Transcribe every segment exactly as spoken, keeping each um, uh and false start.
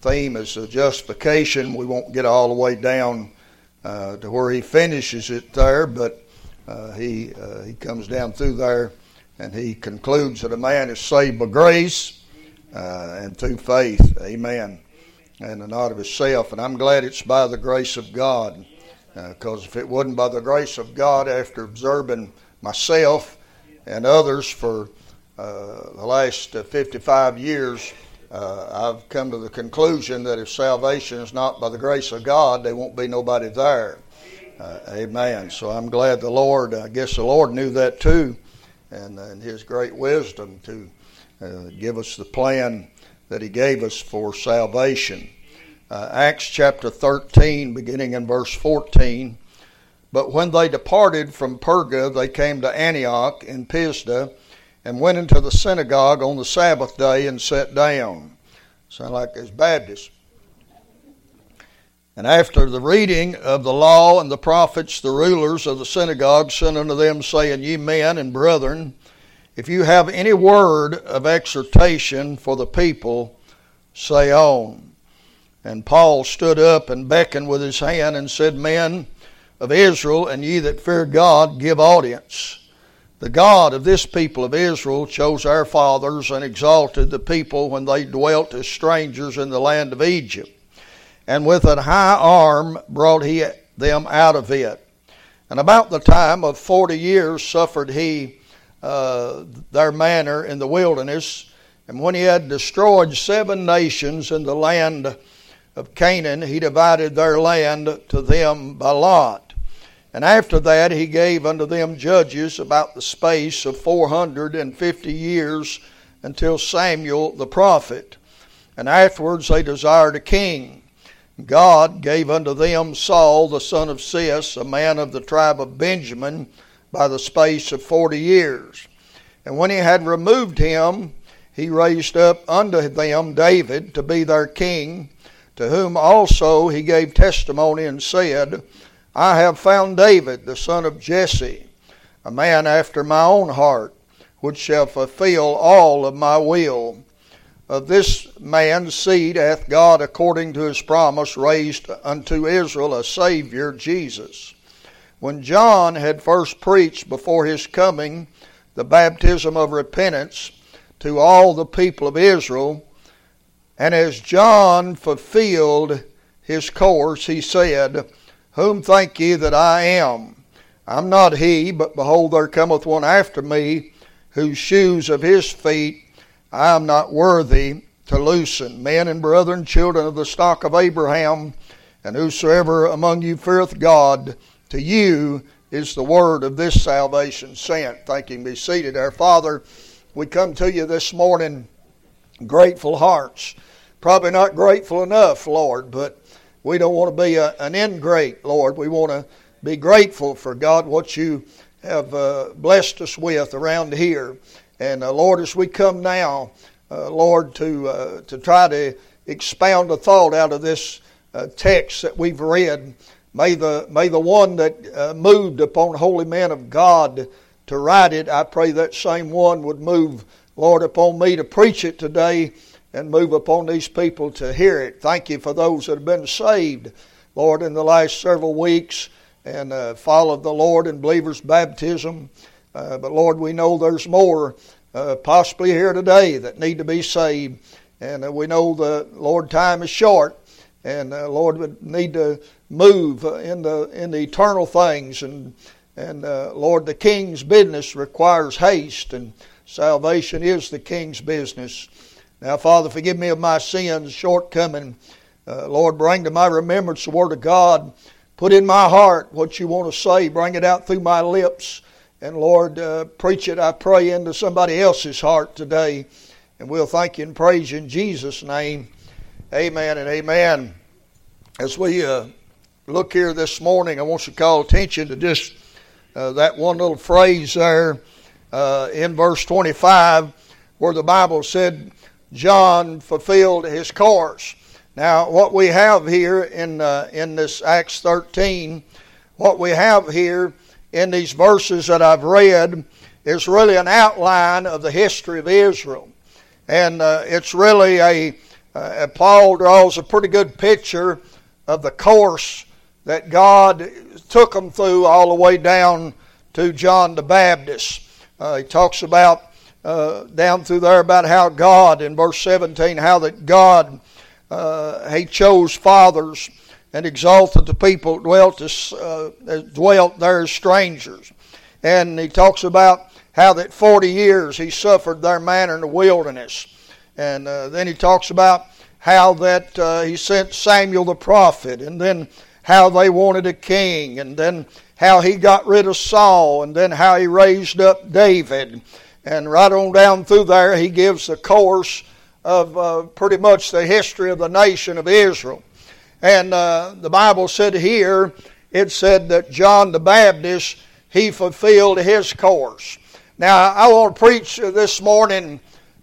theme is the justification. We won't get all the way down uh, to where he finishes it there, but uh, he uh, he comes down through there and he concludes that a man is saved by grace uh, and through faith. Amen. And not of himself. And I'm glad it's by the grace of God, because uh, if it wasn't by the grace of God, after observing myself and others for uh, the last uh, fifty-five years, uh, I've come to the conclusion that if salvation is not by the grace of God, there won't be nobody there. Uh, amen. So I'm glad the Lord, I guess the Lord knew that too, and in His great wisdom to uh, give us the plan that He gave us for salvation. Uh, Acts chapter thirteen, beginning in verse fourteen. But when they departed from Perga, they came to Antioch in Pisidia, and went into the synagogue on the Sabbath day and sat down. Sound like it's Baptist. And after the reading of the law and the prophets, the rulers of the synagogue sent unto them, saying, Ye men and brethren, if you have any word of exhortation for the people, say on. And Paul stood up and beckoned with his hand and said, Men of Israel, and ye that fear God, give audience. The God of this people of Israel chose our fathers and exalted the people when they dwelt as strangers in the land of Egypt. And with an high arm brought he them out of it. And about the time of forty years suffered he Uh, their manner in the wilderness, and when he had destroyed seven nations in the land of Canaan, he divided their land to them by lot. And after that he gave unto them judges about the space of four hundred and fifty years until Samuel the prophet. And afterwards they desired a king. God gave unto them Saul the son of Cis, a man of the tribe of Benjamin, by the space of forty years. And when he had removed him, he raised up unto them David to be their king, to whom also he gave testimony and said, I have found David, the son of Jesse, a man after my own heart, which shall fulfill all of my will. Of this man's seed hath God, according to his promise, raised unto Israel a Savior, Jesus. When John had first preached before his coming the baptism of repentance to all the people of Israel, and as John fulfilled his course, he said, Whom think ye that I am? I'm not he, but behold, there cometh one after me, whose shoes of his feet I am not worthy to loosen. Men and brethren, children of the stock of Abraham, and whosoever among you feareth God, to you is the word of this salvation sent. Thank you. Be seated. Our Father, we come to you this morning, grateful hearts. Probably not grateful enough, Lord, but we don't want to be a, an ingrate, Lord. We want to be grateful for, God, what you have uh, blessed us with around here. And, uh, Lord, as we come now, uh, Lord, to uh, to try to expound a thought out of this uh, text that we've read, May the may the one that uh, moved upon holy men of God to write it, I pray that same one would move, Lord, upon me to preach it today and move upon these people to hear it. Thank you for those that have been saved, Lord, in the last several weeks and uh, followed the Lord in believers' baptism. Uh, but, Lord, we know there's more uh, possibly here today that need to be saved. And uh, we know the, Lord, time is short. And, uh, Lord, we need to move in the, in the eternal things. And, and uh, Lord, the king's business requires haste, and salvation is the king's business. Now, Father, forgive me of my sins, shortcoming. Uh, Lord, bring to my remembrance the Word of God. Put in my heart what you want to say. Bring it out through my lips. And, Lord, uh, preach it, I pray, into somebody else's heart today. And we'll thank you and praise you in Jesus' name. Amen and amen. As we uh, look here this morning, I want you to call attention to just uh, that one little phrase there uh, in verse twenty-five where the Bible said John fulfilled his course. Now, what we have here in, uh, in this Acts thirteen, what we have here in these verses that I've read is really an outline of the history of Israel. And uh, it's really a... Uh, Paul draws a pretty good picture of the course that God took them through all the way down to John the Baptist. Uh, he talks about uh, down through there about how God, in verse seventeen, how that God, uh, He chose fathers and exalted the people dwelt as, uh, dwelt there as strangers. And he talks about how that forty years He suffered their manner in the wilderness. And uh, then he talks about how that uh, He sent Samuel the prophet, and then how they wanted a king, and then how He got rid of Saul, and then how He raised up David. And right on down through there, He gives the course of uh, pretty much the history of the nation of Israel. And uh, the Bible said here, it said that John the Baptist, he fulfilled his course. Now, I want to preach this morning,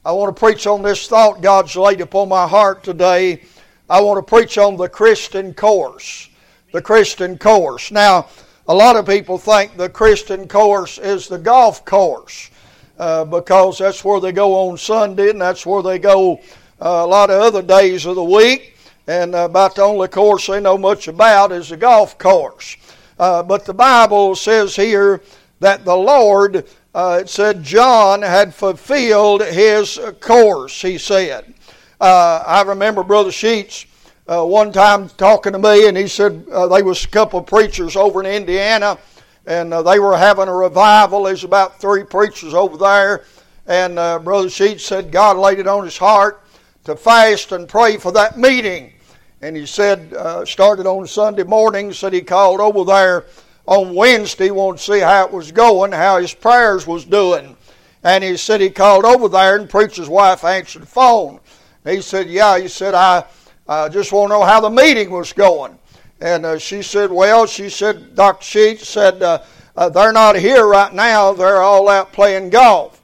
I want to preach on this thought God's laid upon my heart today. I want to preach on the Christian course, the Christian course. Now, a lot of people think the Christian course is the golf course uh, because that's where they go on Sunday, and that's where they go uh, a lot of other days of the week. And about the only course they know much about is the golf course. Uh, but the Bible says here that the Lord, uh, it said John had fulfilled his course, he said. Uh, I remember Brother Sheets uh, one time talking to me, and he said uh, there was a couple of preachers over in Indiana, and uh, they were having a revival. There's about three preachers over there. And uh, Brother Sheets said God laid it on his heart to fast and pray for that meeting. And he said, uh, started on Sunday morning, said he called over there on Wednesday, wanted to see how it was going, how his prayers was doing. And he said he called over there, and preacher's wife answered the phone. And he said, yeah, he said, I, I just want to know how the meeting was going. And uh, she said, well, she said, Doctor Sheets said, uh, uh, they're not here right now, they're all out playing golf.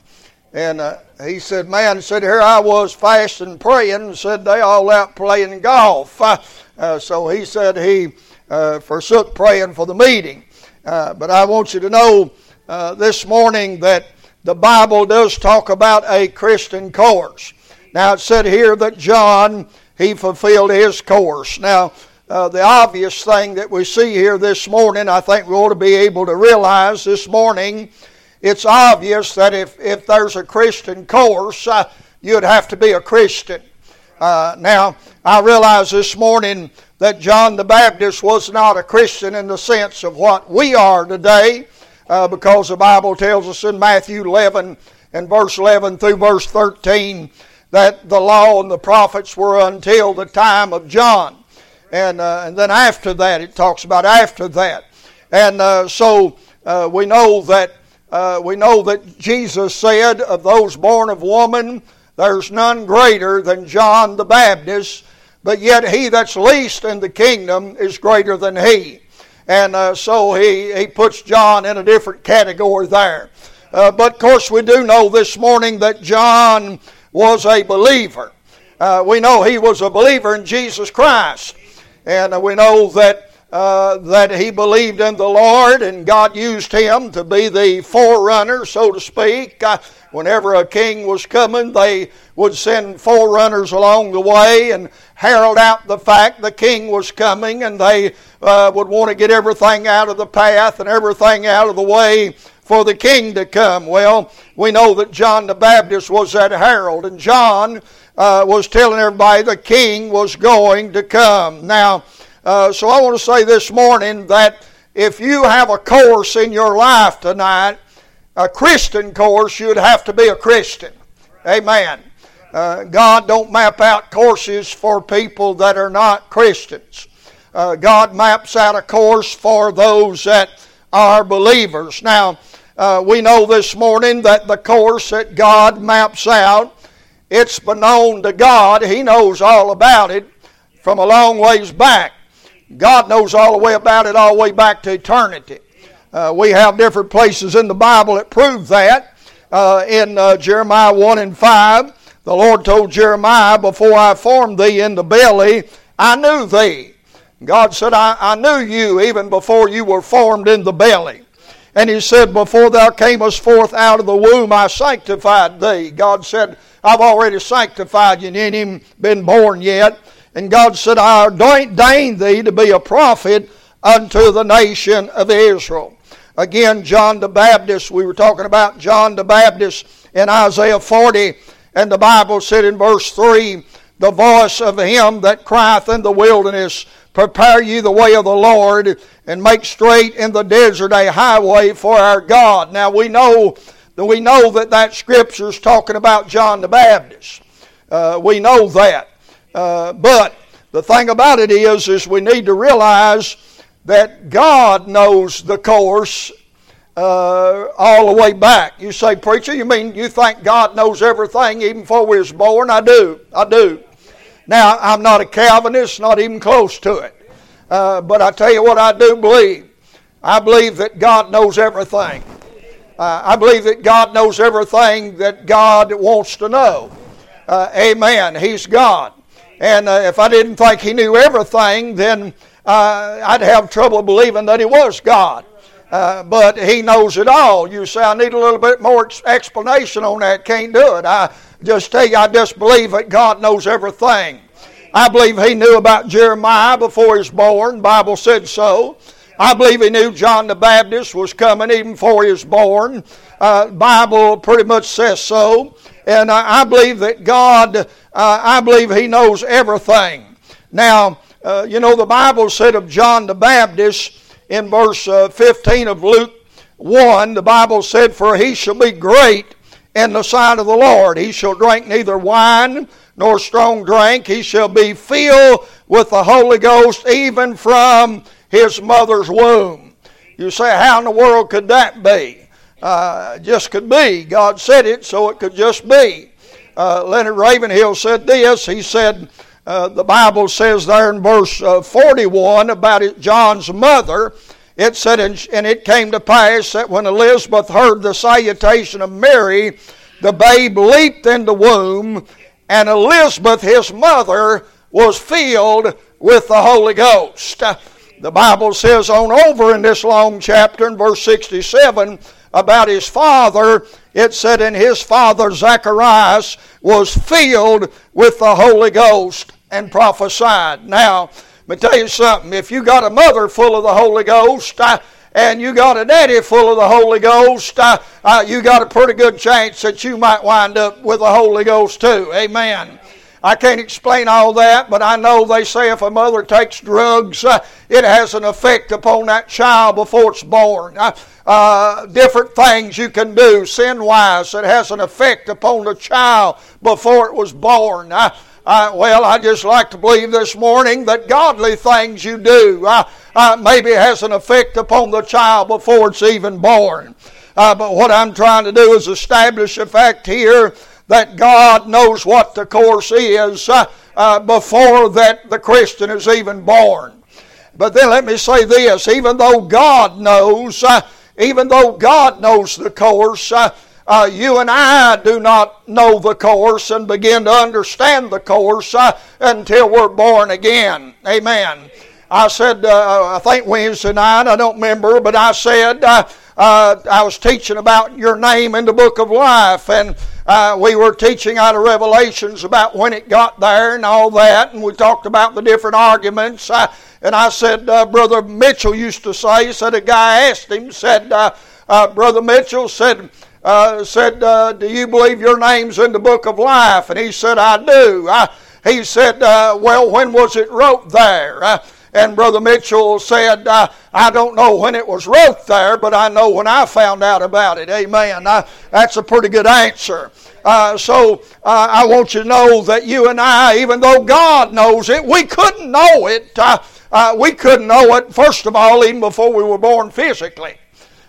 And uh, he said, man, he said, here I was fasting, praying, and said they all out playing golf. Uh, so he said he uh, forsook praying for the meeting. Uh, but I want you to know uh, this morning that the Bible does talk about a Christian course. Now, it said here that John, he fulfilled his course. Now, uh, the obvious thing that we see here this morning, I think we ought to be able to realize this morning, it's obvious that if, if there's a Christian course, uh, you'd have to be a Christian. Uh, now, I realize this morning that John the Baptist was not a Christian in the sense of what we are today, uh, because the Bible tells us in Matthew eleven and verse eleven through verse thirteen that the law and the prophets were until the time of John. And, uh, and then after that, it talks about after that. And uh, so uh, we know that Uh, we know that Jesus said, of those born of woman, there's none greater than John the Baptist, but yet he that's least in the kingdom is greater than he. And uh, so he, he puts John in a different category there. Uh, but of course we do know this morning that John was a believer. Uh, we know he was a believer in Jesus Christ. And uh, we know that Uh, that he believed in the Lord, and God used him to be the forerunner, so to speak. Uh, whenever a king was coming, they would send forerunners along the way and herald out the fact the king was coming, and they uh, would want to get everything out of the path and everything out of the way for the king to come. Well, we know that John the Baptist was that herald, and John uh, was telling everybody the king was going to come. Now, Uh, so I want to say this morning that if you have a course in your life tonight, a Christian course, you'd have to be a Christian. Amen. Uh, God don't map out courses for people that are not Christians. Uh, God maps out a course for those that are believers. Now, uh, we know this morning that the course that God maps out, it's known to God. He knows all about it from a long ways back. God knows all the way about it, all the way back to eternity. Uh, we have different places in the Bible that prove that. Uh, in uh, Jeremiah one and five, the Lord told Jeremiah, before I formed thee in the belly, I knew thee. God said, I, I knew you even before you were formed in the belly. And he said, before thou camest forth out of the womb, I sanctified thee. God said, I've already sanctified you, and you ain't even been born yet. And God said, I ordained thee to be a prophet unto the nation of Israel. Again, John the Baptist, we were talking about John the Baptist in Isaiah forty, and the Bible said in verse three, the voice of him that crieth in the wilderness, prepare ye the way of the Lord, and make straight in the desert a highway for our God. Now we know that we know that that scripture is talking about John the Baptist. Uh, we know that. Uh, but the thing about it is, is we need to realize that God knows the course uh, all the way back. You say, preacher, you mean you think God knows everything even before we was born? I do. I do. Now, I'm not a Calvinist, not even close to it. Uh, but I tell you what I do believe. I believe that God knows everything. Uh, I believe that God knows everything that God wants to know. Uh, amen. He's God. And uh, if I didn't think He knew everything, then uh, I'd have trouble believing that He was God. Uh, but He knows it all. You say, I need a little bit more explanation on that. Can't do it. I just tell you, I just believe that God knows everything. I believe He knew about Jeremiah before he was born. The Bible said so. I believe He knew John the Baptist was coming even before he was born. Uh, the Bible pretty much says so. And I, I believe that God, uh, I believe He knows everything. Now, uh, you know, the Bible said of John the Baptist in verse uh, fifteen of Luke one, the Bible said, for he shall be great in the sight of the Lord. He shall drink neither wine nor strong drink. He shall be filled with the Holy Ghost even from his mother's womb. You say, how in the world could that be? Uh, just could be. God said it, so it could just be. Uh, Leonard Ravenhill said this. He said, uh, the Bible says there in verse uh, forty-one about it, John's mother, it said, and it came to pass that when Elizabeth heard the salutation of Mary, the babe leaped in the womb, and Elizabeth, his mother, was filled with the Holy Ghost. The Bible says on over in this long chapter, in verse sixty-seven, about his father, it said, and his father Zacharias was filled with the Holy Ghost and prophesied. Now, let me tell you something. If you got a mother full of the Holy Ghost uh, and you got a daddy full of the Holy Ghost, uh, uh, you got a pretty good chance that you might wind up with the Holy Ghost too. Amen. I can't explain all that, but I know they say if a mother takes drugs, uh, it has an effect upon that child before it's born. Uh, uh, different things you can do, sin-wise, it has an effect upon the child before it was born. Uh, uh, well, I just like to believe this morning that godly things you do uh, uh, maybe has an effect upon the child before it's even born. Uh, but what I'm trying to do is establish a fact here that God knows what the course is uh, uh, before that the Christian is even born. But then let me say this, even though God knows, uh, even though God knows the course, uh, uh, you and I do not know the course and begin to understand the course uh, until we're born again. Amen. I said, uh, I think Wednesday night, I don't remember, but I said, uh, uh, I was teaching about your name in the book of life, and Uh, we were teaching out of Revelations about when it got there and all that, and we talked about the different arguments. Uh, and I said, uh, Brother Mitchell used to say, said a guy asked him, said, uh, uh, Brother Mitchell said, uh, said, uh, do you believe your name's in the book of life? And he said, I do. I, he said, uh, well, when was it wrote there? Uh, and Brother Mitchell said, uh, I don't know when it was wrote there, but I know when I found out about it. Amen. I, that's a pretty good answer. Uh, so uh, I want you to know that you and I, even though God knows it, we couldn't know it. Uh, uh, we couldn't know it, first of all, even before we were born physically.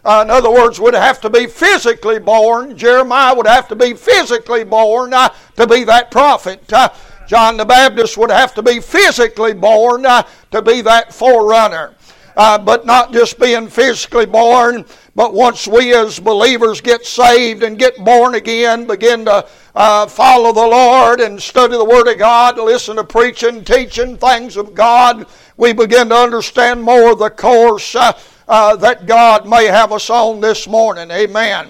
Uh, in other words, we'd have to be physically born. Jeremiah would have to be physically born uh, to be that prophet. Uh, John the Baptist would have to be physically born uh, to be that forerunner. Uh, but not just being physically born, but once we as believers get saved and get born again, begin to uh, follow the Lord and study the Word of God, listen to preaching, teaching, things of God, we begin to understand more of the course uh, uh, that God may have us on this morning. Amen.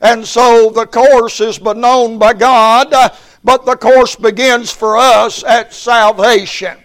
And so the course is known by God, but the course begins for us at salvation.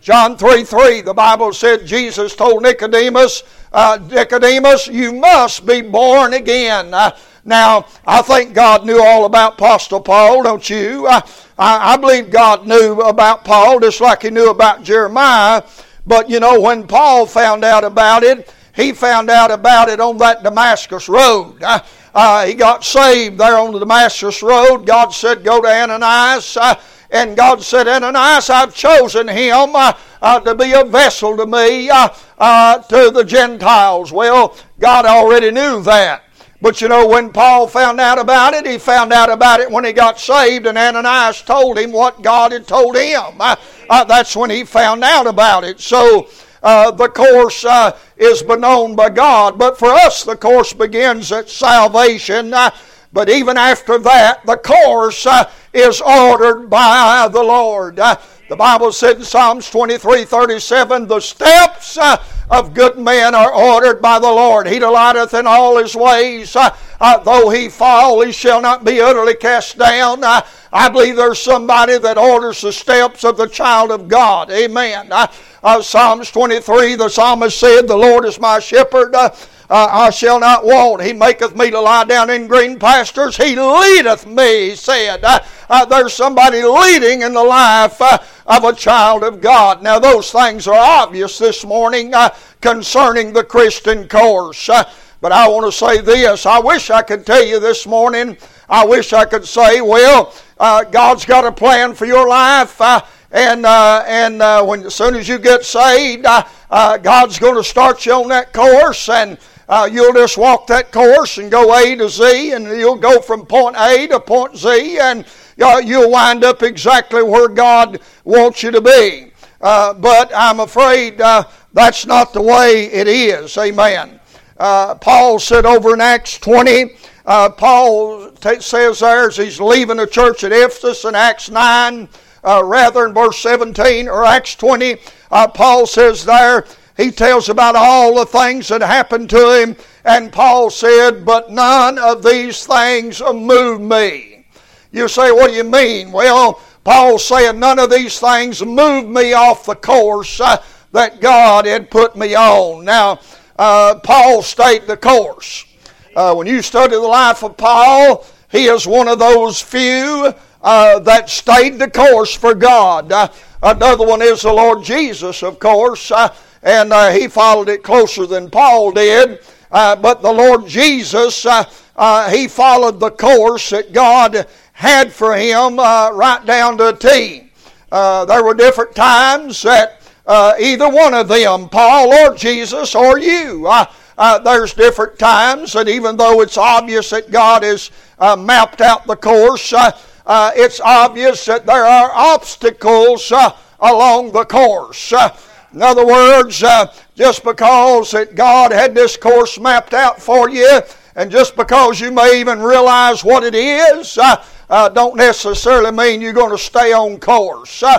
John three three, the Bible said Jesus told Nicodemus, uh, Nicodemus, you must be born again. Uh, now, I think God knew all about Apostle Paul, don't you? Uh, I, I believe God knew about Paul just like he knew about Jeremiah. But, you know, when Paul found out about it, he found out about it on that Damascus road. Uh, uh, he got saved there on the Damascus road. God said, go to Ananias. Uh, And God said, Ananias, I've chosen him uh, uh, to be a vessel to me, uh, uh, to the Gentiles. Well, God already knew that. But you know, when Paul found out about it, he found out about it when he got saved, and Ananias told him what God had told him. Uh, uh, that's when he found out about it. So uh, the course uh, is known by God. But for us, the course begins at salvation. Uh, But even after that, the course uh, is ordered by the Lord. Uh, the Bible said in Psalms twenty-three thirty-seven, the steps uh, of good men are ordered by the Lord. He delighteth in all his ways. Uh, uh, though he fall, he shall not be utterly cast down. Uh, I believe there's somebody that orders the steps of the child of God. Amen. Uh, uh, Psalms twenty-three, the psalmist said, the Lord is my shepherd. Uh, Uh, I shall not want. He maketh me to lie down in green pastures. He leadeth me, he said. Uh, uh, there's somebody leading in the life uh, of a child of God. Now those things are obvious this morning uh, concerning the Christian course. Uh, but I want to say this. I wish I could tell you this morning. I wish I could say, well, uh, God's got a plan for your life. Uh, And uh, and uh, when as soon as you get saved, uh, uh, God's going to start you on that course, and uh, you'll just walk that course and go A to Z, and you'll go from point A to point Z, and uh, you'll wind up exactly where God wants you to be. Uh, but I'm afraid uh, that's not the way it is. Amen. Uh, Paul said over in Acts twenty, uh, Paul t- says there as he's leaving the church at Ephesus in Acts nine, Uh, rather in verse seventeen or Acts twenty, uh, Paul says there, he tells about all the things that happened to him, and Paul said, but none of these things move me. You say, what do you mean? Well, Paul said, none of these things move me off the course uh, that God had put me on. Now, uh, Paul stayed the course. Uh, when you study the life of Paul, he is one of those few Uh, that stayed the course for God. Uh, another one is the Lord Jesus, of course, uh, and uh, he followed it closer than Paul did. Uh, but the Lord Jesus, uh, uh, he followed the course that God had for him uh, right down to a T. Uh, there were different times that uh, either one of them, Paul or Jesus or you, uh, uh, there's different times that even though it's obvious that God has uh, mapped out the course, uh, Uh, it's obvious that there are obstacles uh, along the course. Uh, in other words, uh, just because that God had this course mapped out for you, and just because you may even realize what it is, uh, uh, don't necessarily mean you're going to stay on course. Uh,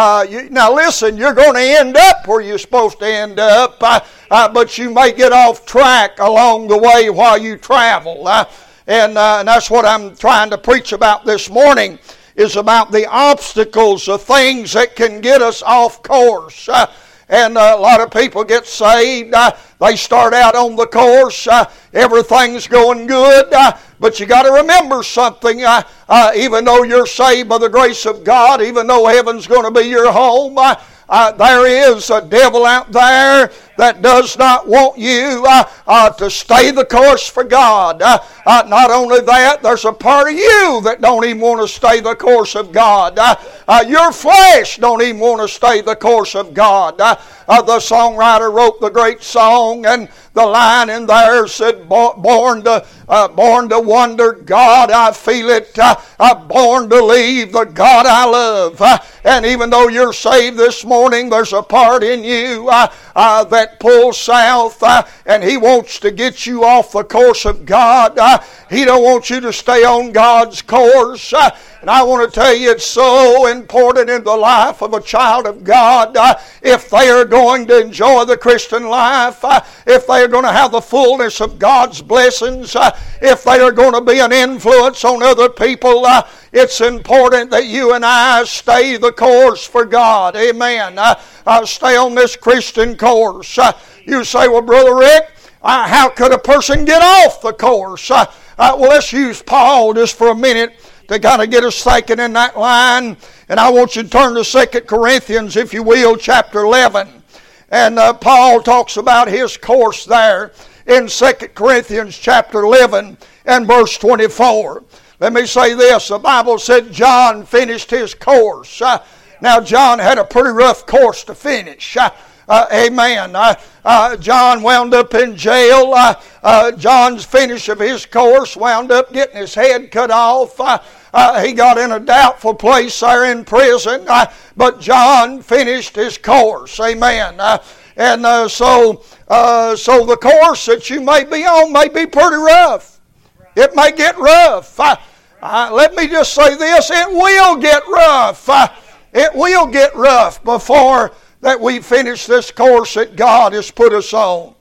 uh, you, now listen, you're going to end up where you're supposed to end up, uh, uh, but you may get off track along the way while you travel. Uh, And, uh, and that's what I'm trying to preach about this morning, is about the obstacles, the things that can get us off course. Uh, and uh, a lot of people get saved. Uh, they start out on the course. Uh, everything's going good. Uh, but you got to remember something. Uh, uh, even though you're saved by the grace of God, even though heaven's going to be your home, uh, Uh, there is a devil out there that does not want you uh, uh, to stay the course for God. Uh, uh, not only that, there's a part of you that don't even want to stay the course of God. Uh, uh, your flesh don't even want to stay the course of God. Uh, uh, the songwriter wrote the great song, and the line in there said, born to, uh, born to wonder, God, I feel it. Uh, I'm born to leave the God I love. Uh, and even though you're saved this morning, Morning, there's a part in you uh, uh, that pulls south, uh, and he wants to get you off the course of God. Uh, He don't want you to stay on God's course. Uh, and I want to tell you, it's so important in the life of a child of God. Uh, if they are going to enjoy the Christian life, uh, if they are going to have the fullness of God's blessings, uh, if they are going to be an influence on other people, uh, it's important that you and I stay the course for God. Amen. Uh, uh, stay on this Christian course. Uh, you say, well, Brother Rick, Uh, how could a person get off the course? Uh, uh, well, let's use Paul just for a minute to kind of get us thinking in that line. And I want you to turn to Second Corinthians, if you will, chapter eleven. And uh, Paul talks about his course there in Second Corinthians chapter eleven and verse twenty-four. Let me say this. The Bible said John finished his course. Uh, now, John had a pretty rough course to finish. Uh, Uh, amen. Uh, uh, John wound up in jail. Uh, uh, John's finish of his course wound up getting his head cut off. Uh, uh, he got in a doubtful place there in prison. Uh, but John finished his course. Amen. Uh, and uh, so, uh, so the course that you may be on may be pretty rough. It may get rough. Uh, uh, let me just say this. It will get rough. Uh, it will get rough before that we finish this course that God has put us on.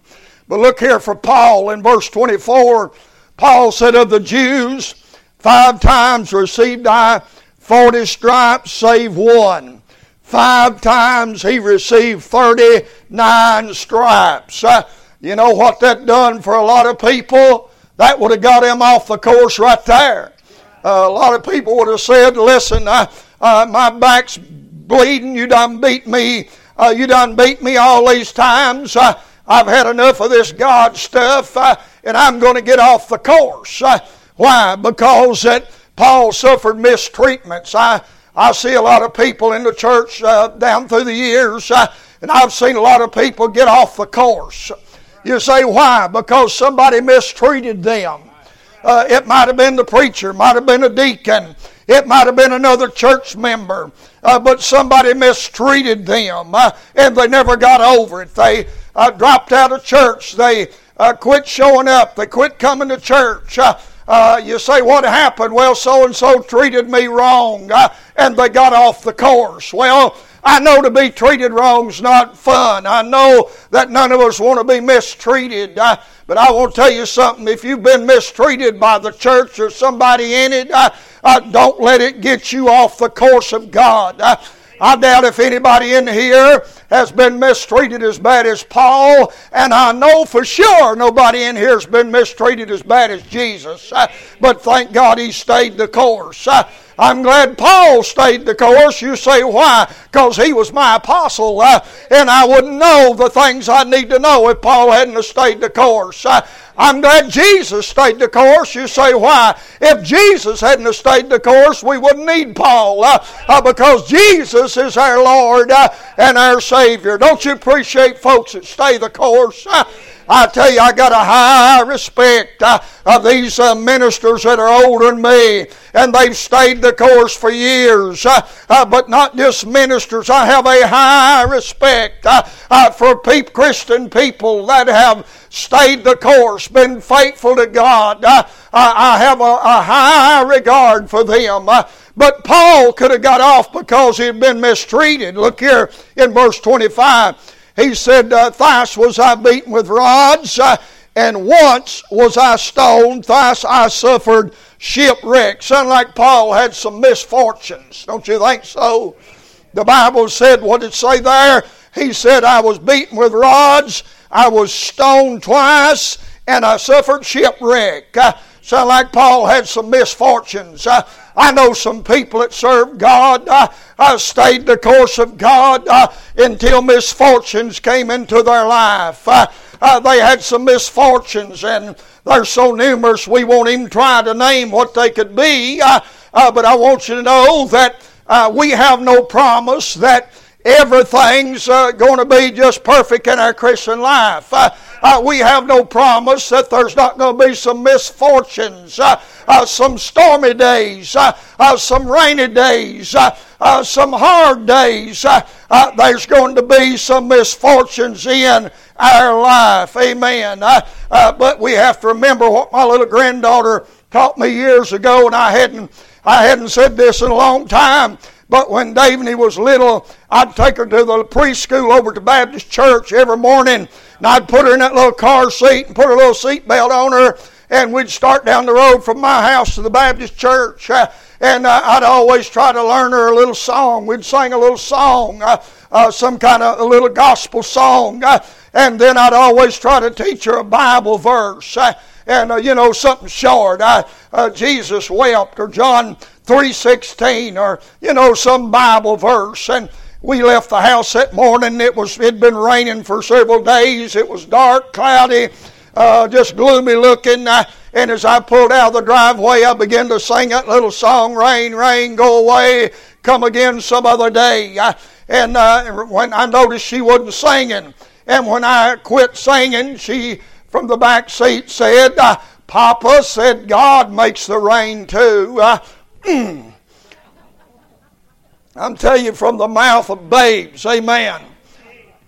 But look here for Paul in verse twenty-four. Paul said, of the Jews, five times received I forty stripes, save one. Five times he received thirty-nine stripes. Uh, you know what that done for a lot of people? That would have got him off the course right there. Uh, a lot of people would have said, listen, I, uh, my back's bleeding, you done beat me. Uh, you done beat me all these times. Uh, I've had enough of this God stuff, uh, and I'm going to get off the course. Uh, why? Because that Paul suffered mistreatments. I, I see a lot of people in the church uh, down through the years, uh, and I've seen a lot of people get off the course. You say, why? Because somebody mistreated them. Uh, it might have been the preacher, might have been a deacon. It might have been another church member, uh, but somebody mistreated them, uh, and they never got over it. They uh, dropped out of church. They uh, quit showing up. They quit coming to church. Uh, uh, you say, what happened? Well, so-and-so treated me wrong, uh, and they got off the course. Well, I know to be treated wrong's not fun. I know that none of us want to be mistreated. Uh, but I want to tell you something. If you've been mistreated by the church or somebody in it, uh, uh, don't let it get you off the course of God. Uh, I doubt if anybody in here has been mistreated as bad as Paul, and I know for sure nobody in here has been mistreated as bad as Jesus. Uh, but thank God he stayed the course. Uh, I'm glad Paul stayed the course. You say, why? Because he was my apostle, uh, and I wouldn't know the things I need to know if Paul hadn't stayed the course. Uh, I'm glad Jesus stayed the course. You say, why? If Jesus hadn't stayed the course, we wouldn't need Paul, uh, uh, because Jesus is our Lord uh, and our Savior. Don't you appreciate folks that stay the course? Uh, I tell you, I got a high respect uh, of these uh, ministers that are older than me, and they've stayed the course for years, uh, uh, but not just ministers. I have a high respect uh, uh, for pe- Christian people that have stayed the course, been faithful to God. Uh, I, I have a, a high regard for them. Uh, but Paul could have got off because he had been mistreated. Look here in verse twenty-five. He said, uh, thrice was I beaten with rods, uh, and once was I stoned, thrice I suffered shipwreck. Sound like Paul had some misfortunes, don't you think so? The Bible said, what did it say there? He said, I was beaten with rods, I was stoned twice, and I suffered shipwreck. Uh, sound like Paul had some misfortunes. Uh, I know some people that served God. Uh, I stayed the course of God uh, until misfortunes came into their life. Uh, uh, they had some misfortunes, and they're so numerous we won't even try to name what they could be. Uh, uh, but I want you to know that uh, we have no promise that everything's uh, going to be just perfect in our Christian life. Uh, uh, we have no promise that there's not going to be some misfortunes, uh, uh, some stormy days, uh, uh, some rainy days, uh, uh, some hard days. Uh, uh, there's going to be some misfortunes in our life. Amen. Uh, uh, but we have to remember what my little granddaughter taught me years ago, and I hadn't, I hadn't said this in a long time, but when Davney was little, I'd take her to the preschool over to Baptist Church every morning, and I'd put her in that little car seat and put a little seat belt on her, and we'd start down the road from my house to the Baptist Church. Uh, and uh, I'd always try to learn her a little song. We'd sing a little song, uh, uh, some kind of a little gospel song. Uh, and then I'd always try to teach her a Bible verse. Uh, and, uh, you know, something short. Uh, uh, Jesus wept, or John three sixteen, or, you know, some Bible verse. And we left the house that morning. It was, it'd been raining for several days. It was dark, cloudy. Uh, just gloomy looking, uh, and as I pulled out of the driveway, I began to sing that little song, "Rain, rain, go away, come again some other day." I, and uh, when I noticed she wasn't singing, and when I quit singing, she from the back seat said, uh, "Papa said God makes the rain too." Uh, mm. I'm telling you, from the mouth of babes, amen.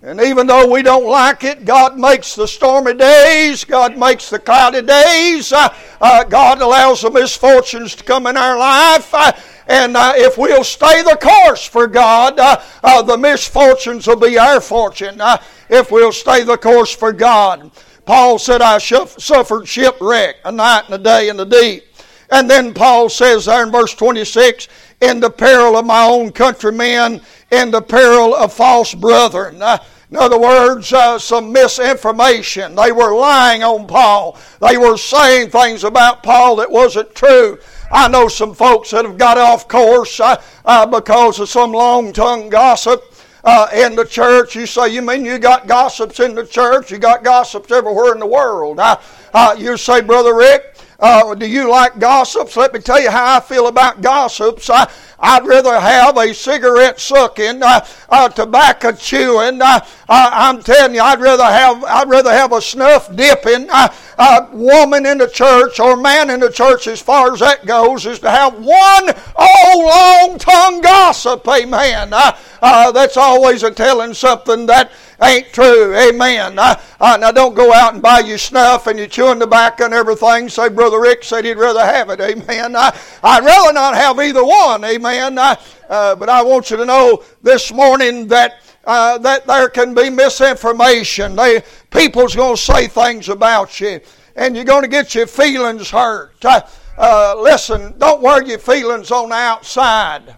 And even though we don't like it, God makes the stormy days. God makes the cloudy days. Uh, uh, God allows the misfortunes to come in our life. Uh, and uh, if we'll stay the course for God, uh, uh, the misfortunes will be our fortune. Uh, if we'll stay the course for God. Paul said, "I suffered shipwreck a night and a day in the deep." And then Paul says there in verse twenty-six, "In the peril of my own countrymen, in the peril of false brethren." Uh, In other words, uh, some misinformation. They were lying on Paul. They were saying things about Paul that wasn't true. I know some folks that have got off course uh, uh, because of some long-tongued gossip uh, in the church. You say, you mean you got gossips in the church? You got gossips everywhere in the world. Uh, uh, you say, Brother Rick, Uh, do you like gossips? Let me tell you how I feel about gossips. I, I'd rather have a cigarette sucking, uh, uh, tobacco chewing. Uh, uh, I'm telling you, I'd rather have I'd rather have a snuff dipping uh, uh, woman in the church or man in the church, as far as that goes, is to have one old long-tongued gossip. Amen. Uh, uh, that's always a telling something that ain't true. Amen. Uh, uh, now don't go out and buy your snuff and your chewing tobacco and everything. Say, Brother Rick said he'd rather have it. Amen. I, I'd rather not have either one. Amen. I, uh, but I want you to know this morning that uh, that there can be misinformation. They, people's going to say things about you, and you're going to get your feelings hurt. Uh, uh, listen, don't wear your feelings on the outside.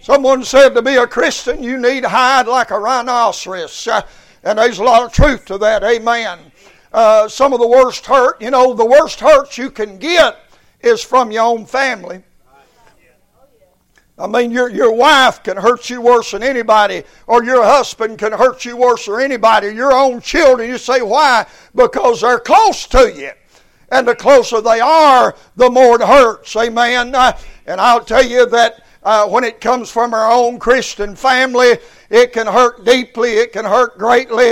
Someone said to be a Christian, you need to hide like a rhinoceros. Uh, and there's a lot of truth to that. Amen. Uh, some of the worst hurt, you know, the worst hurts you can get is from your own family. I mean, your your wife can hurt you worse than anybody, or your husband can hurt you worse than anybody. Your own children, you say, why? Because they're close to you. And the closer they are, the more it hurts. Amen. Uh, and I'll tell you that Uh, when it comes from our own Christian family, it can hurt deeply, it can hurt greatly,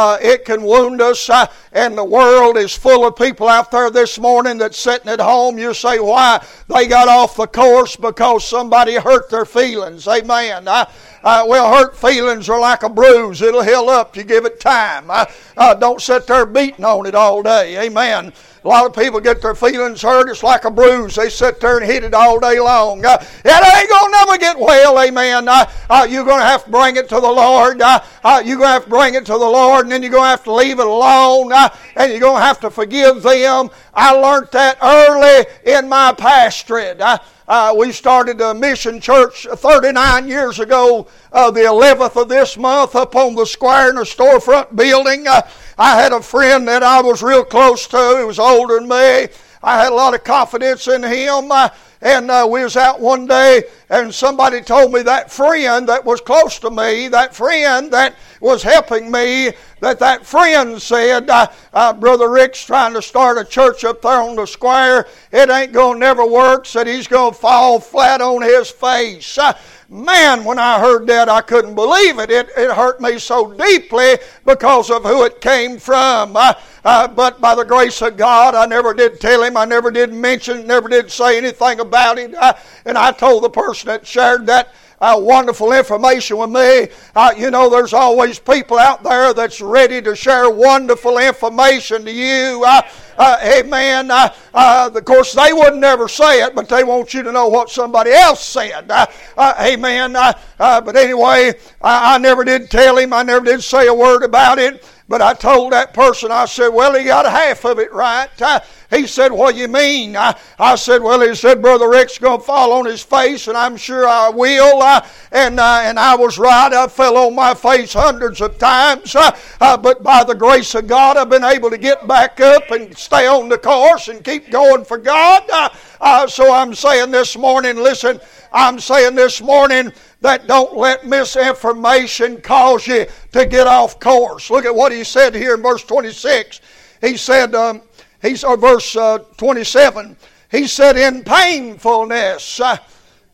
uh, it can wound us. Uh, and the world is full of people out there this morning that's sitting at home. You say, why? They got off the course because somebody hurt their feelings. Amen. Uh, uh, well, hurt feelings are like a bruise. It'll heal up. You give it time. Uh, uh, don't sit there beating on it all day. Amen. A lot of people get their feelings hurt. It's like a bruise. They sit there and hit it all day long. Uh, it ain't going to never get well, amen. Uh, uh, you're going to have to bring it to the Lord. Uh, uh, you're going to have to bring it to the Lord, and then you're going to have to leave it alone, uh, and you're going to have to forgive them. I learned that early in my pastorate. Uh, uh, we started a mission church thirty-nine years ago, uh, the eleventh of this month, up on the square in a storefront building. Uh, I had a friend that I was real close to. He was older than me. I had a lot of confidence in him. Uh, and uh, we was out one day, and somebody told me that friend that was close to me, that friend that was helping me, that that friend said, uh, uh, Brother Rick's trying to start a church up there on the square. It ain't going to never work. Said he's going to fall flat on his face. Uh, Man, when I heard that, I couldn't believe it. It, it hurt me so deeply because of who it came from. Uh, uh, but by the grace of God, I never did tell him. I never did mention, never did say anything about it. Uh, and I told the person that shared that uh, wonderful information with me. Uh, you know, there's always people out there that's ready to share wonderful information to you. Uh, uh, amen. Uh, uh, of course, they would never say it, but they want you to know what somebody else said. Uh, uh, amen. Uh, uh, but anyway, I, I never did tell him. I never did say a word about it. But I told that person, I said, well, he got half of it right. Uh, he said, what do you mean? I, I said, well, he said, Brother Rick's going to fall on his face, and I'm sure I will. Uh, and uh, and I was right. I fell on my face hundreds of times. Uh, uh, but by the grace of God, I've been able to get back up and stay on the course and keep going for God. Uh, uh, so I'm saying this morning, listen, I'm saying this morning, that don't let misinformation cause you to get off course. Look at what he said here in verse twenty-six. He said, um, he's, or verse uh, twenty-seven, he said, in painfulness, uh,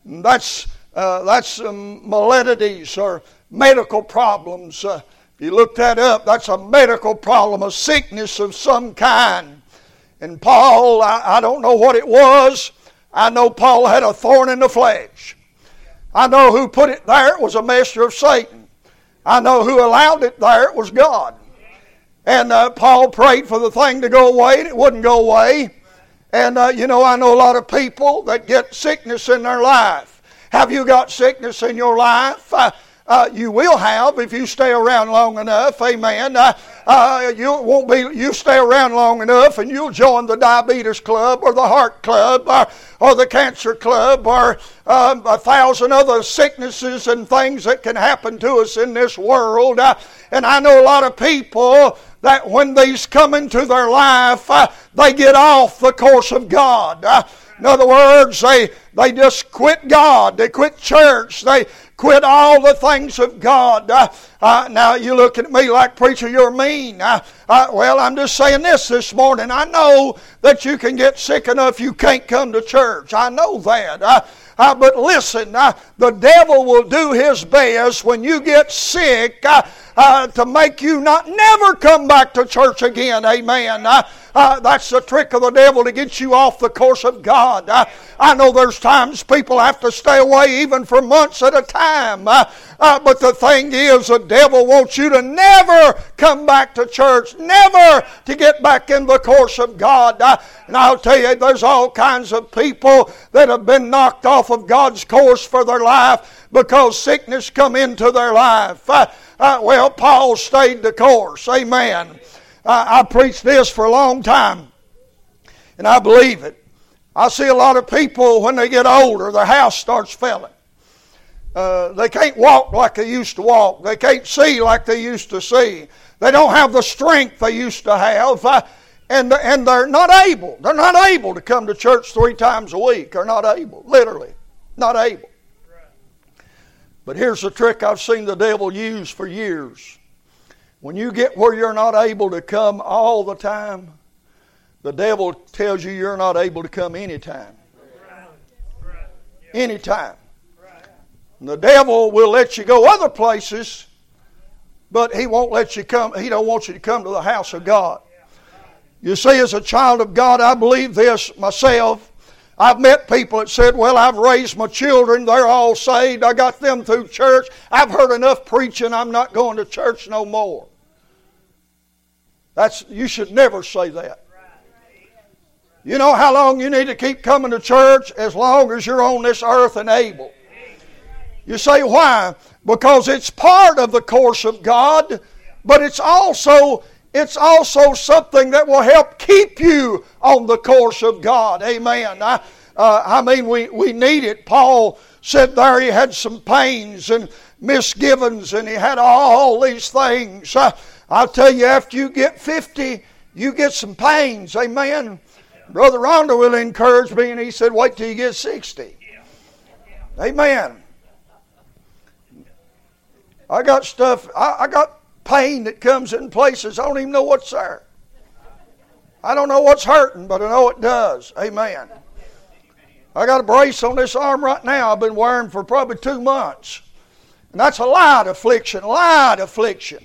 that's, uh, that's um, maladies or medical problems. Uh, if you look that up, that's a medical problem, a sickness of some kind. And Paul, I, I don't know what it was. I know Paul had a thorn in the flesh. I know who put it there. It was a messenger of Satan. I know who allowed it there. It was God. And uh, Paul prayed for the thing to go away, and it wouldn't go away. And, uh, you know, I know a lot of people that get sickness in their life. Have you got sickness in your life? Uh, uh, you will have if you stay around long enough. Amen. Uh, uh, you won't be. You stay around long enough, and you'll join the diabetes club or the heart club or, or the cancer club or Um, a thousand other sicknesses and things that can happen to us in this world. Uh, and I know a lot of people that when these come into their life, uh, they get off the course of God. Uh, in other words, they, they just quit God. They quit church. They quit all the things of God. Uh, uh, now, you're looking at me like, preacher, you're mean. Uh, uh, well, I'm just saying this this morning. I know that you can get sick enough you can't come to church. I know that. Uh, Uh, but listen, uh, the devil will do his best when you get sick uh, uh, to make you not never come back to church again. Amen. Uh, uh, that's the trick of the devil to get you off the course of God. Uh, I know there's times people have to stay away even for months at a time. Uh, uh, but the thing is, the devil wants you to never come back to church, never to get back in the course of God. Uh, and I'll tell you, there's all kinds of people that have been knocked off of God's course for their life because sickness come into their life. Uh, uh, well, Paul stayed the course. Amen. Uh, I preached this for a long time, and I believe it. I see a lot of people when they get older, their house starts failing. Uh, they can't walk like they used to walk. They can't see like they used to see. They don't have the strength they used to have. Uh, And, and they're not able. They're not able to come to church three times a week. They're not able, literally. Not able. But here's the trick I've seen the devil use for years. When you get where you're not able to come all the time, the devil tells you you're not able to come anytime. Anytime. And the devil will let you go other places, but he won't let you come. He don't want you to come to the house of God. You see, as a child of God, I believe this myself. I've met people that said, well, I've raised my children. They're all saved. I got them through church. I've heard enough preaching. I'm not going to church no more. That's, you should never say that. You know how long you need to keep coming to church? As long as you're on this earth and able. You say, why? Because it's part of the course of God, but it's also... It's also something that will help keep you on the course of God. Amen. I, uh, I mean, we, we need it. Paul said there he had some pains and misgivings, and he had all these things. Uh, I'll tell you, after you get fifty, you get some pains. Amen. Brother Rhonda will encourage me, and he said, wait till you get sixty. Amen. I got stuff, I, I got... pain that comes in places I don't even know what's there. I don't know what's hurting, but I know it does. Amen. I got a brace on this arm right now I've been wearing for probably two months. And that's a light affliction, light affliction.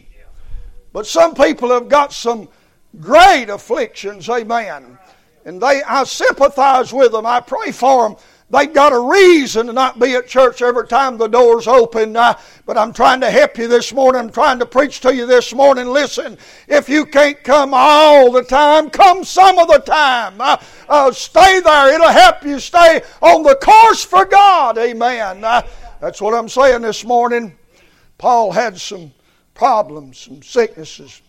But some people have got some great afflictions, amen. And they, I sympathize with them. I pray for them. They've got a reason to not be at church every time the door's open. Uh, but I'm trying to help you this morning. I'm trying to preach to you this morning. Listen, if you can't come all the time, come some of the time. Uh, uh, stay there. It'll help you stay on the course for God. Amen. Uh, that's what I'm saying this morning. Paul had some problems, some sicknesses.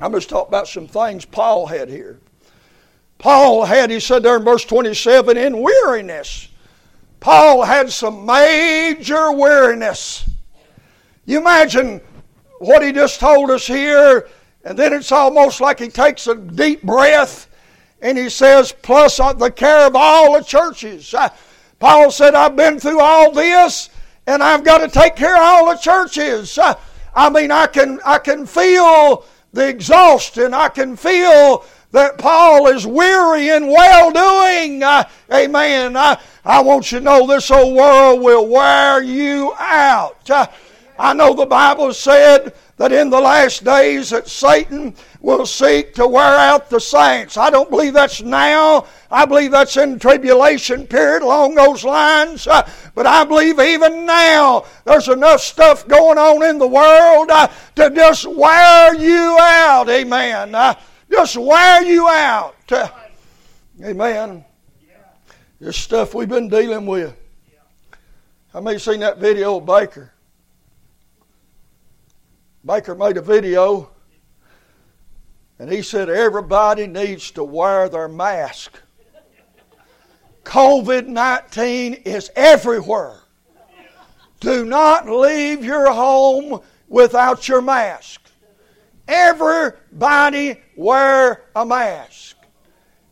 I'm just talking about some things Paul had here. Paul had, he said there in verse twenty-seven, in weariness. Paul had some major weariness. You imagine what he just told us here, and then it's almost like he takes a deep breath, and he says, plus the care of all the churches. I, Paul said, I've been through all this, and I've got to take care of all the churches. I, I mean, I can, I can feel the exhaustion. I can feel that Paul is weary and well-doing. Uh, amen. I, I want you to know this old world will wear you out. Uh, I know the Bible said that in the last days that Satan will seek to wear out the saints. I don't believe that's now. I believe that's in the tribulation period along those lines. Uh, but I believe even now there's enough stuff going on in the world uh, to just wear you out. Amen. Uh, Just wear you out. Amen. This stuff we've been dealing with. How many seen that video of Baker? Baker made a video and he said everybody needs to wear their mask. covid nineteen is everywhere. Do not leave your home without your mask. Everybody wear a mask.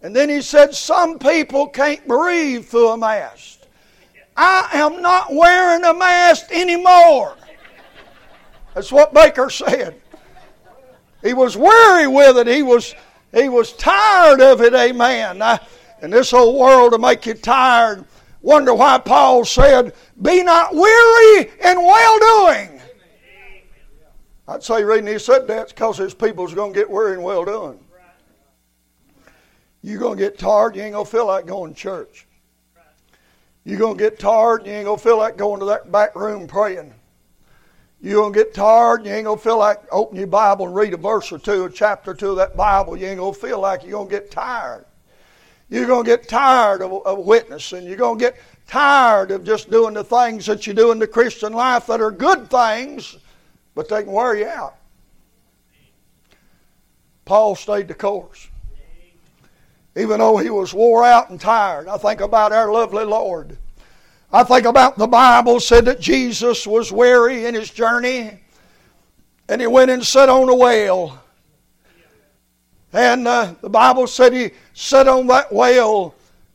And then he said, some people can't breathe through a mask. I am not wearing a mask anymore. That's what Baker said. He was weary with it. He was, he was tired of it, amen. And this whole world will make you tired. Wonder why Paul said, be not weary in well-doing. I'd say the reason he said that's because his people's going to get weary and well done. You're going to get tired, you ain't going to feel like going to church. You're going to get tired, you ain't going to feel like going to that back room praying. You're going to get tired, you ain't going to feel like opening your Bible and read a verse or two, a chapter or two of that Bible. You ain't going to feel like you're going to get tired. You're going to get tired of, of witnessing. You're going to get tired of just doing the things that you do in the Christian life that are good things, but they can wear you out. Paul stayed the course. Even though he was wore out and tired. I think about our lovely Lord. I think about the Bible said that Jesus was weary in his journey. And he went and sat on a well. And uh, the Bible said he sat on that well.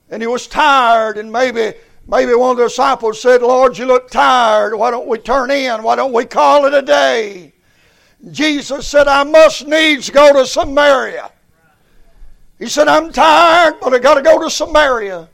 And he was tired and maybe... Maybe one of the disciples said, Lord, you look tired. Why don't we turn in? Why don't we call it a day? Jesus said, I must needs go to Samaria. He said, I'm tired, but I got to go to Samaria.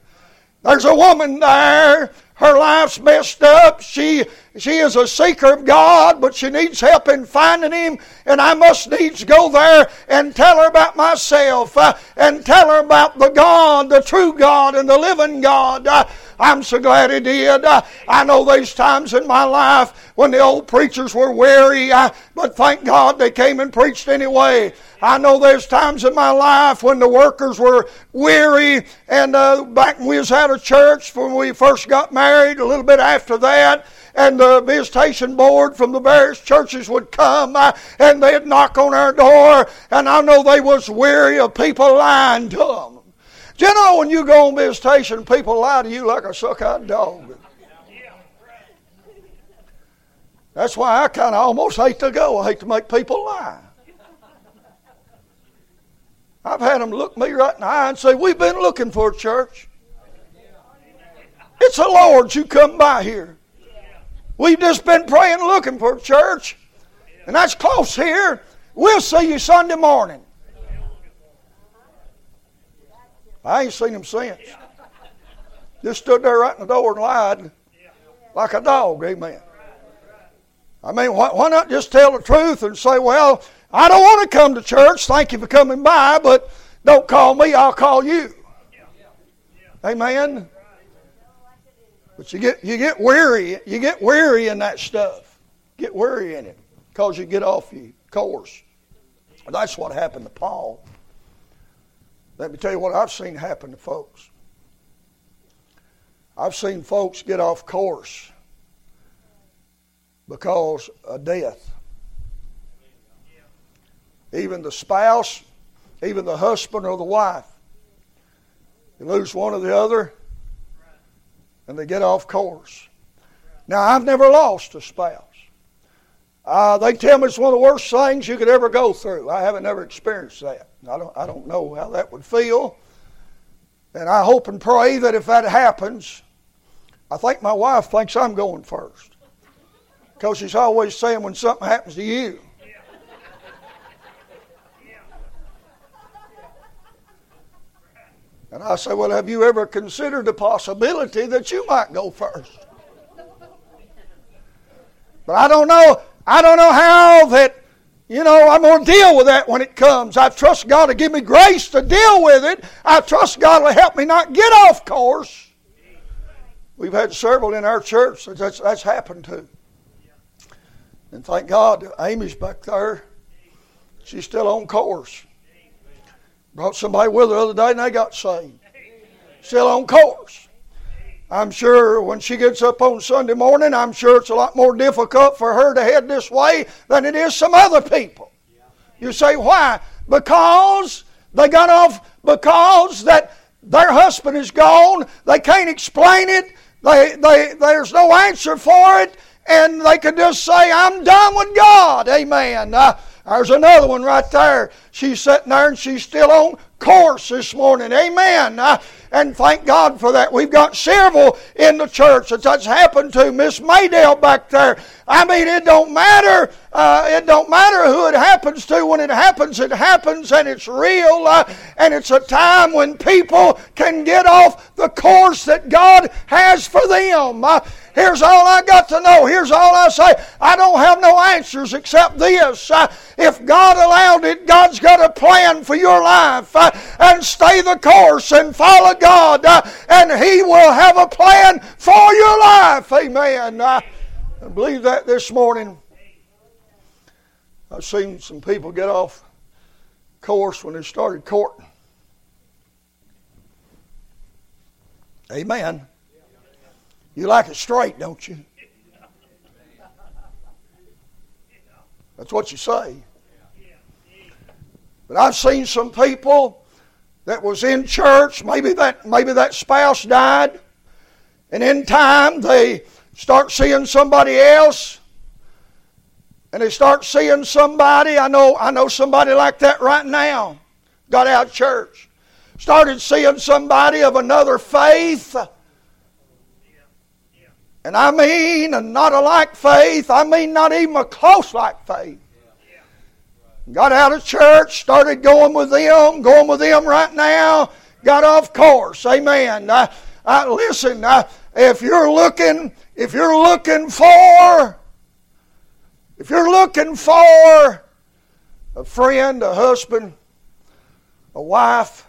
There's a woman there. Her life's messed up. She she is a seeker of God, but she needs help in finding Him. And I must needs go there and tell her about myself uh, and tell her about the God, the true God and the living God. Uh, I'm so glad He did. Uh, I know there's times in my life when the old preachers were weary, uh, but thank God they came and preached anyway. I know there's times in my life when the workers were weary, and uh, back when we was out of church when we first got married, a little bit after that, and the visitation board from the various churches would come uh, and they'd knock on our door, and I know they was weary of people lying to them. Do you know when you go on visitation, people lie to you like a suck-eyed dog? That's why I kind of almost hate to go. I hate to make people lie. I've had them look me right in the eye and say, we've been looking for a church. It's the Lord's you come by here. We've just been praying looking for a church. And that's close here. We'll see you Sunday morning. I ain't seen them since. Just stood there right in the door and lied like a dog, amen. I mean, why not just tell the truth and say, well, I don't want to come to church. Thank you for coming by, but don't call me. I'll call you. Amen. But you get you get weary, you get weary in that stuff. Get weary in it. Because you get off your course. That's what happened to Paul. Let me tell you what I've seen happen to folks. I've seen folks get off course because of death. Even the spouse, even the husband or the wife. You lose one or the other, and they get off course. Now, I've never lost a spouse. Uh, they tell me it's one of the worst things you could ever go through. I haven't ever experienced that. I don't, I don't know how that would feel. And I hope and pray that if that happens, I think my wife thinks I'm going first. Because she's always saying when something happens to you. And I say, well, have you ever considered the possibility that you might go first? But I don't know. I don't know how that, you know, I'm going to deal with that when it comes. I trust God to give me grace to deal with it. I trust God to help me not get off course. We've had several in our church that that's, that's happened to. And thank God, Amy's back there. She's still on course. Brought somebody with her the other day and they got saved. Still on course. I'm sure when she gets up on Sunday morning, I'm sure it's a lot more difficult for her to head this way than it is some other people. You say, why? Because they got off, because that their husband is gone, they can't explain it, they, they, there's no answer for it, and they can just say, I'm done with God, amen. Uh, there's another one right there. She's sitting there and she's still on course this morning, amen. Uh, And thank God for that. We've got several in the church that that's happened to. Miss Maydell back there. I mean, it don't matter. Uh, it don't matter who it happens to. When it happens, it happens, and it's real. Uh, and it's a time when people can get off the course that God has for them. Uh, here's all I got to know. Here's all I say. I don't have no answers except this. Uh, if God allowed it, God's got a plan for your life. Uh, and stay the course and follow God. God, uh, and He will have a plan for your life. Amen. I believe that this morning. I've seen some people get off course when they started courting. Amen. You like it straight, don't you? That's what you say. But I've seen some people that was in church, maybe that maybe that spouse died, and in time they start seeing somebody else, and they start seeing somebody. I know I know somebody like that right now, got out of church, started seeing somebody of another faith, and I mean not a like faith, I mean not even a close like faith. Got out of church, started going with them, going with them right now, got off course. Amen. I, I, listen, I, if you're looking, if you're looking for, if you're looking for a friend, a husband, a wife,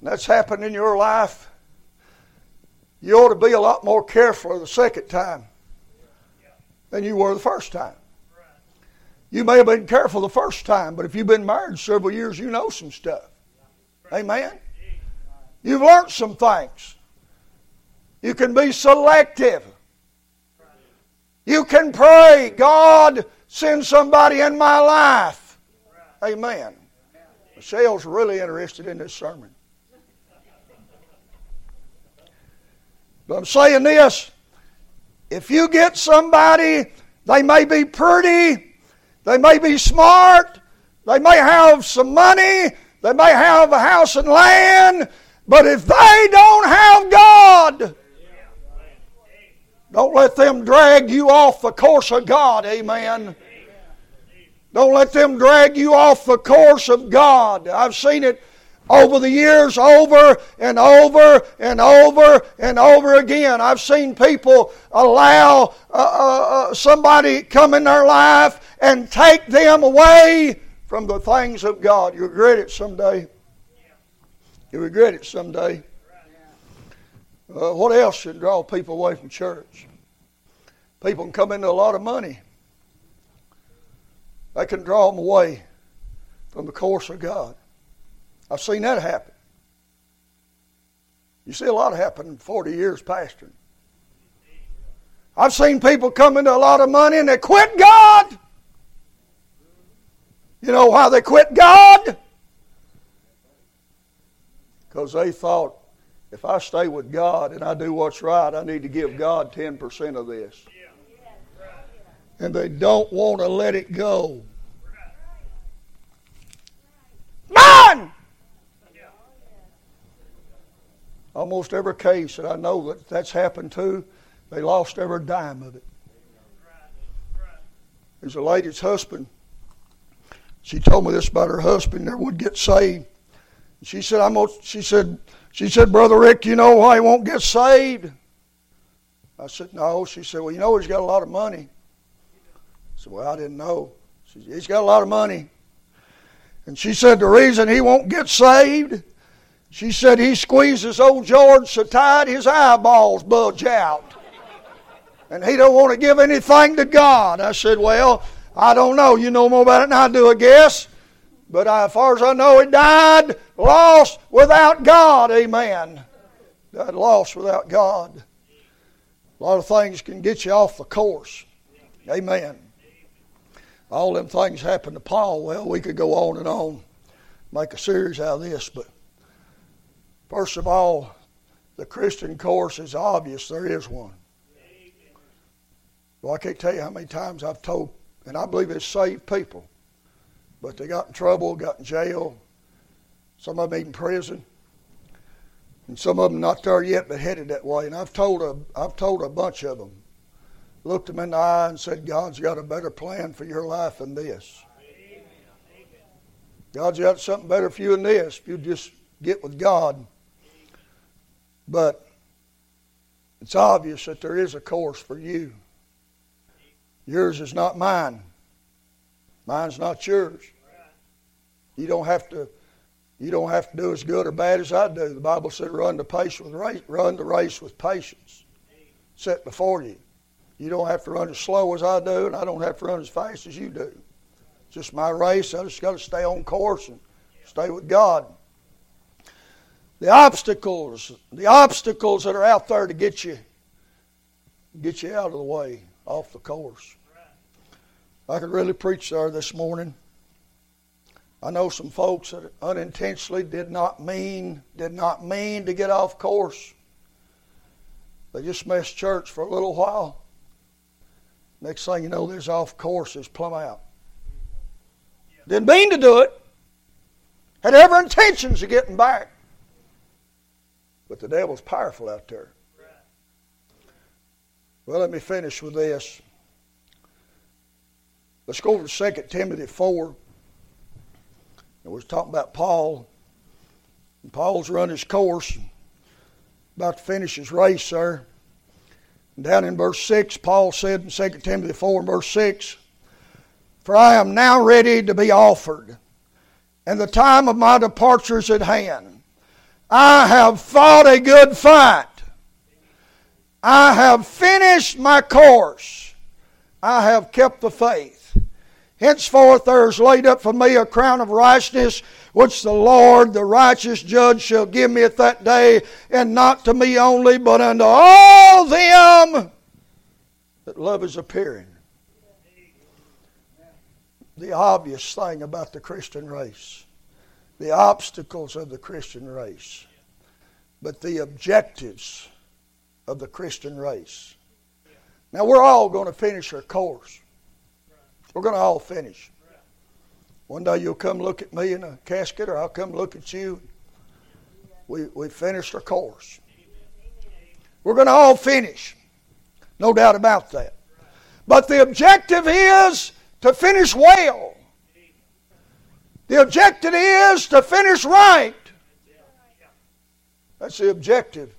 and that's happened in your life, you ought to be a lot more careful the second time than you were the first time. You may have been careful the first time, but if you've been married several years, you know some stuff. Amen? You've learned some things. You can be selective. You can pray, God, send somebody in my life. Amen. Michelle's really interested in this sermon. But I'm saying this, if you get somebody, they may be pretty, they may be smart, they may have some money, they may have a house and land, but if they don't have God, don't let them drag you off the course of God, amen. Don't let them drag you off the course of God. I've seen it over the years, over and over and over and over again. I've seen people allow uh, uh, somebody come in their life and take them away from the things of God. You regret it someday. You regret it someday. Uh, what else should draw people away from church? People can come into a lot of money. They can draw them away from the course of God. I've seen that happen. You see a lot happen in forty years pastoring. I've seen people come into a lot of money and they quit God. You know why they quit God? Because they thought, if I stay with God and I do what's right, I need to give God ten percent of this. And they don't want to let it go. Mine! Almost every case that I know that that's happened to, they lost every dime of it. There's a lady's husband. She told me this about her husband that would get saved. She said, I'm gonna, she said, she said, Brother Rick, you know why he won't get saved? I said, no. She said, well, you know he's got a lot of money. I said, well, I didn't know. She said, he's got a lot of money. And she said, the reason he won't get saved, she said, he squeezes old George so tight his eyeballs bulge out. And he don't want to give anything to God. I said, well, I don't know. You know more about it than I do, I guess. But as far as I know, he died lost without God. Amen. Died lost without God. A lot of things can get you off the course. Amen. All them things happened to Paul. Well, we could go on and on, make a series out of this. But first of all, the Christian course is obvious. There is one. Well, I can't tell you how many times I've told, and I believe it's saved people. But they got in trouble, got in jail. Some of them even prison. And some of them not there yet, but headed that way. And I've told a, I've told a bunch of them. Looked them in the eye and said, God's got a better plan for your life than this. Amen. God's got something better for you than this. If you just get with God. But it's obvious that there is a course for you. Yours is not mine. Mine's not yours. You don't have to. You don't have to do as good or bad as I do. The Bible said, "Run the pace with race, run the race with patience." Set before you. You don't have to run as slow as I do, and I don't have to run as fast as you do. It's just my race. I just got to stay on course and stay with God. The obstacles, the obstacles that are out there to get you, get you out of the way, off the course. I could really preach there this morning. I know some folks that unintentionally did not mean, did not mean to get off course. They just messed church for a little while. Next thing you know, this off course is plumb out. Didn't mean to do it. Had every intentions of getting back. But the devil's powerful out there. Well, let me finish with this. Let's go over to Second Timothy four. And we're talking about Paul. And Paul's run his course, about to finish his race there. And down in verse six, Paul said in Second Timothy four and verse six, "For I am now ready to be offered, and the time of my departure is at hand. I have fought a good fight. I have finished my course. I have kept the faith. Henceforth there is laid up for me a crown of righteousness, which the Lord, the righteous judge, shall give me at that day, and not to me only, but unto all them that love his appearing." The obvious thing about the Christian race, the obstacles of the Christian race, but the objectives of the Christian race. Now we're all going to finish our course. We're going to all finish. One day you'll come look at me in a casket, or I'll come look at you. We, we finished our course. We're going to all finish. No doubt about that. But the objective is to finish well. The objective is to finish right. That's the objective.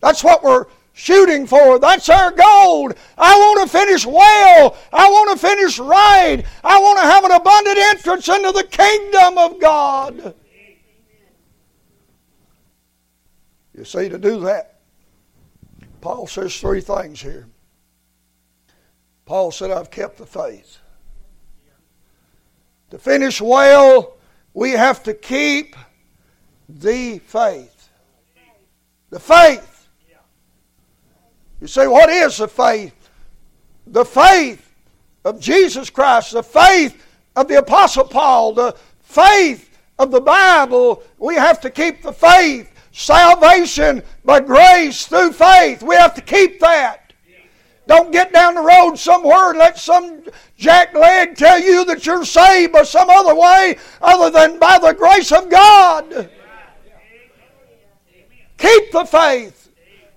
That's what we're shooting for. That's our goal. I want to finish well. I want to finish right. I want to have an abundant entrance into the kingdom of God. You see, to do that, Paul says three things here. Paul said, I've kept the faith. To finish well, we have to keep the faith. The faith. You say, what is the faith? The faith of Jesus Christ, the faith of the Apostle Paul, the faith of the Bible. We have to keep the faith. Salvation by grace through faith. We have to keep that. Don't get down the road somewhere and let some jackleg tell you that you're saved by some other way other than by the grace of God. Keep the faith.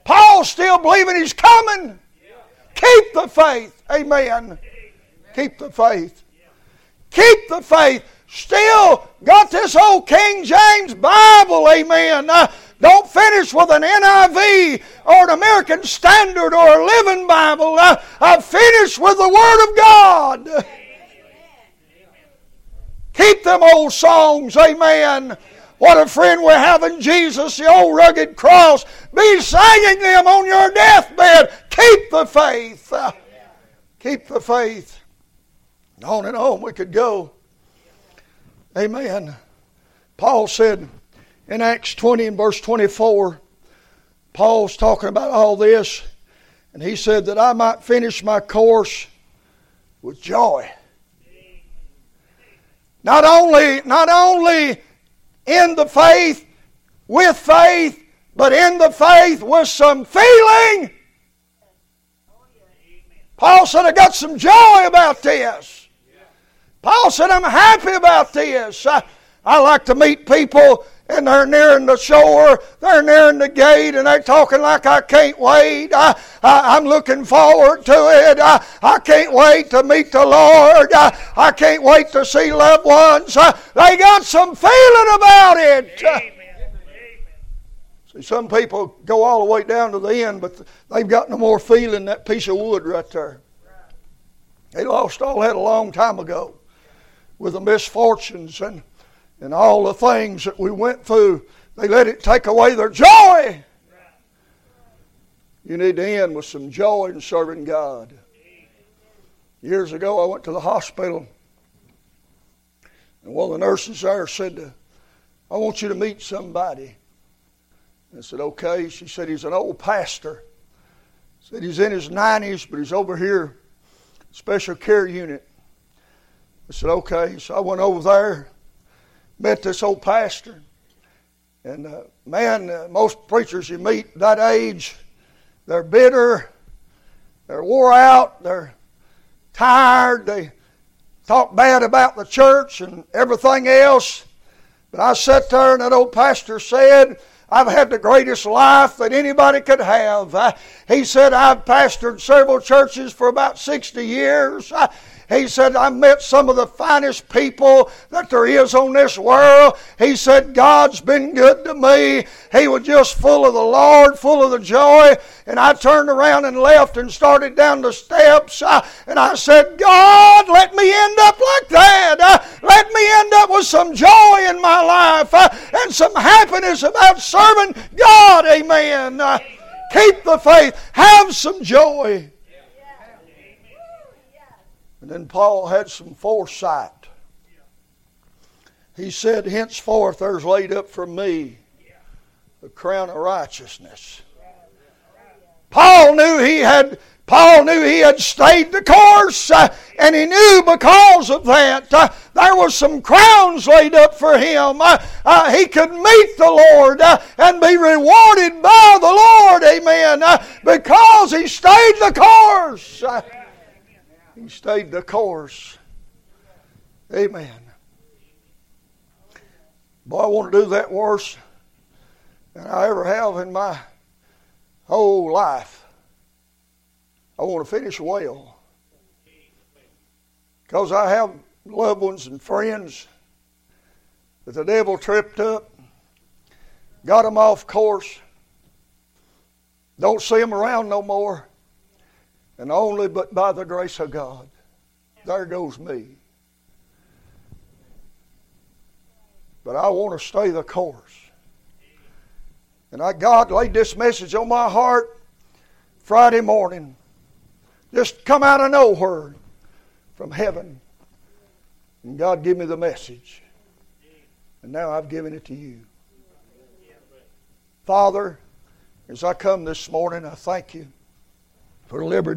Paul's still believing he's coming. Keep the faith. Amen. Keep the faith. Keep the faith. Still got this old King James Bible, amen. Now, don't finish with an N I V or an American Standard or a Living Bible. Now, I finish with the Word of God. Amen. Keep them old songs, amen. What a friend we have in Jesus, the old rugged cross. Be singing them on your deathbed. Keep the faith. Keep the faith. And on and on we could go. Amen. Paul said in Acts twenty and verse twenty-four, Paul's talking about all this, and he said that I might finish my course with joy. Not only, not only in the faith, with faith, but in the faith with some feeling. Paul said, I got some joy about this. Paul said, I'm happy about this. I, I like to meet people and they're nearing the shore, they're nearing the gate, and they're talking like I can't wait. I, I, I'm looking forward to it. I, I can't wait to meet the Lord. I, I can't wait to see loved ones. I, they got some feeling about it. Amen. See, some people go all the way down to the end, but they've got no more feeling than that piece of wood right there. They lost all that a long time ago, with the misfortunes and, and all the things that we went through. They let it take away their joy. You need to end with some joy in serving God. Years ago, I went to the hospital, and one of the nurses there said, I want you to meet somebody. And I said, okay. She said, he's an old pastor. She said, he's in his nineties, but he's over here, special care unit. I said, okay. So I went over there, met this old pastor. And uh, man, uh, most preachers you meet that age, they're bitter, they're wore out, they're tired, they talk bad about the church and everything else. But I sat there and that old pastor said, I've had the greatest life that anybody could have. I, he said, I've pastored several churches for about sixty years. I, He said, I met some of the finest people that there is on this world. He said, God's been good to me. He was just full of the Lord, full of the joy. And I turned around and left and started down the steps. I, and I said, God, let me end up like that. Uh, let me end up with some joy in my life uh, and some happiness about serving God. Amen. Uh, keep the faith. Have some joy. And then Paul had some foresight. He said, henceforth there's laid up for me the crown of righteousness. Paul knew he had Paul knew he had stayed the course, uh, and he knew because of that uh, there were some crowns laid up for him. Uh, uh, he could meet the Lord uh, and be rewarded by the Lord, amen, uh, because he stayed the course. Uh, He stayed the course. Amen. Boy, I want to do that worse than I ever have in my whole life. I want to finish well. Because I have loved ones and friends that the devil tripped up, got them off course, don't see them around no more. And only but by the grace of God, there goes me. But I want to stay the course. And I, God laid this message on my heart Friday morning. Just come out of nowhere from heaven. And God gave me the message. And now I've given it to you. Father, as I come this morning, I thank you for liberty.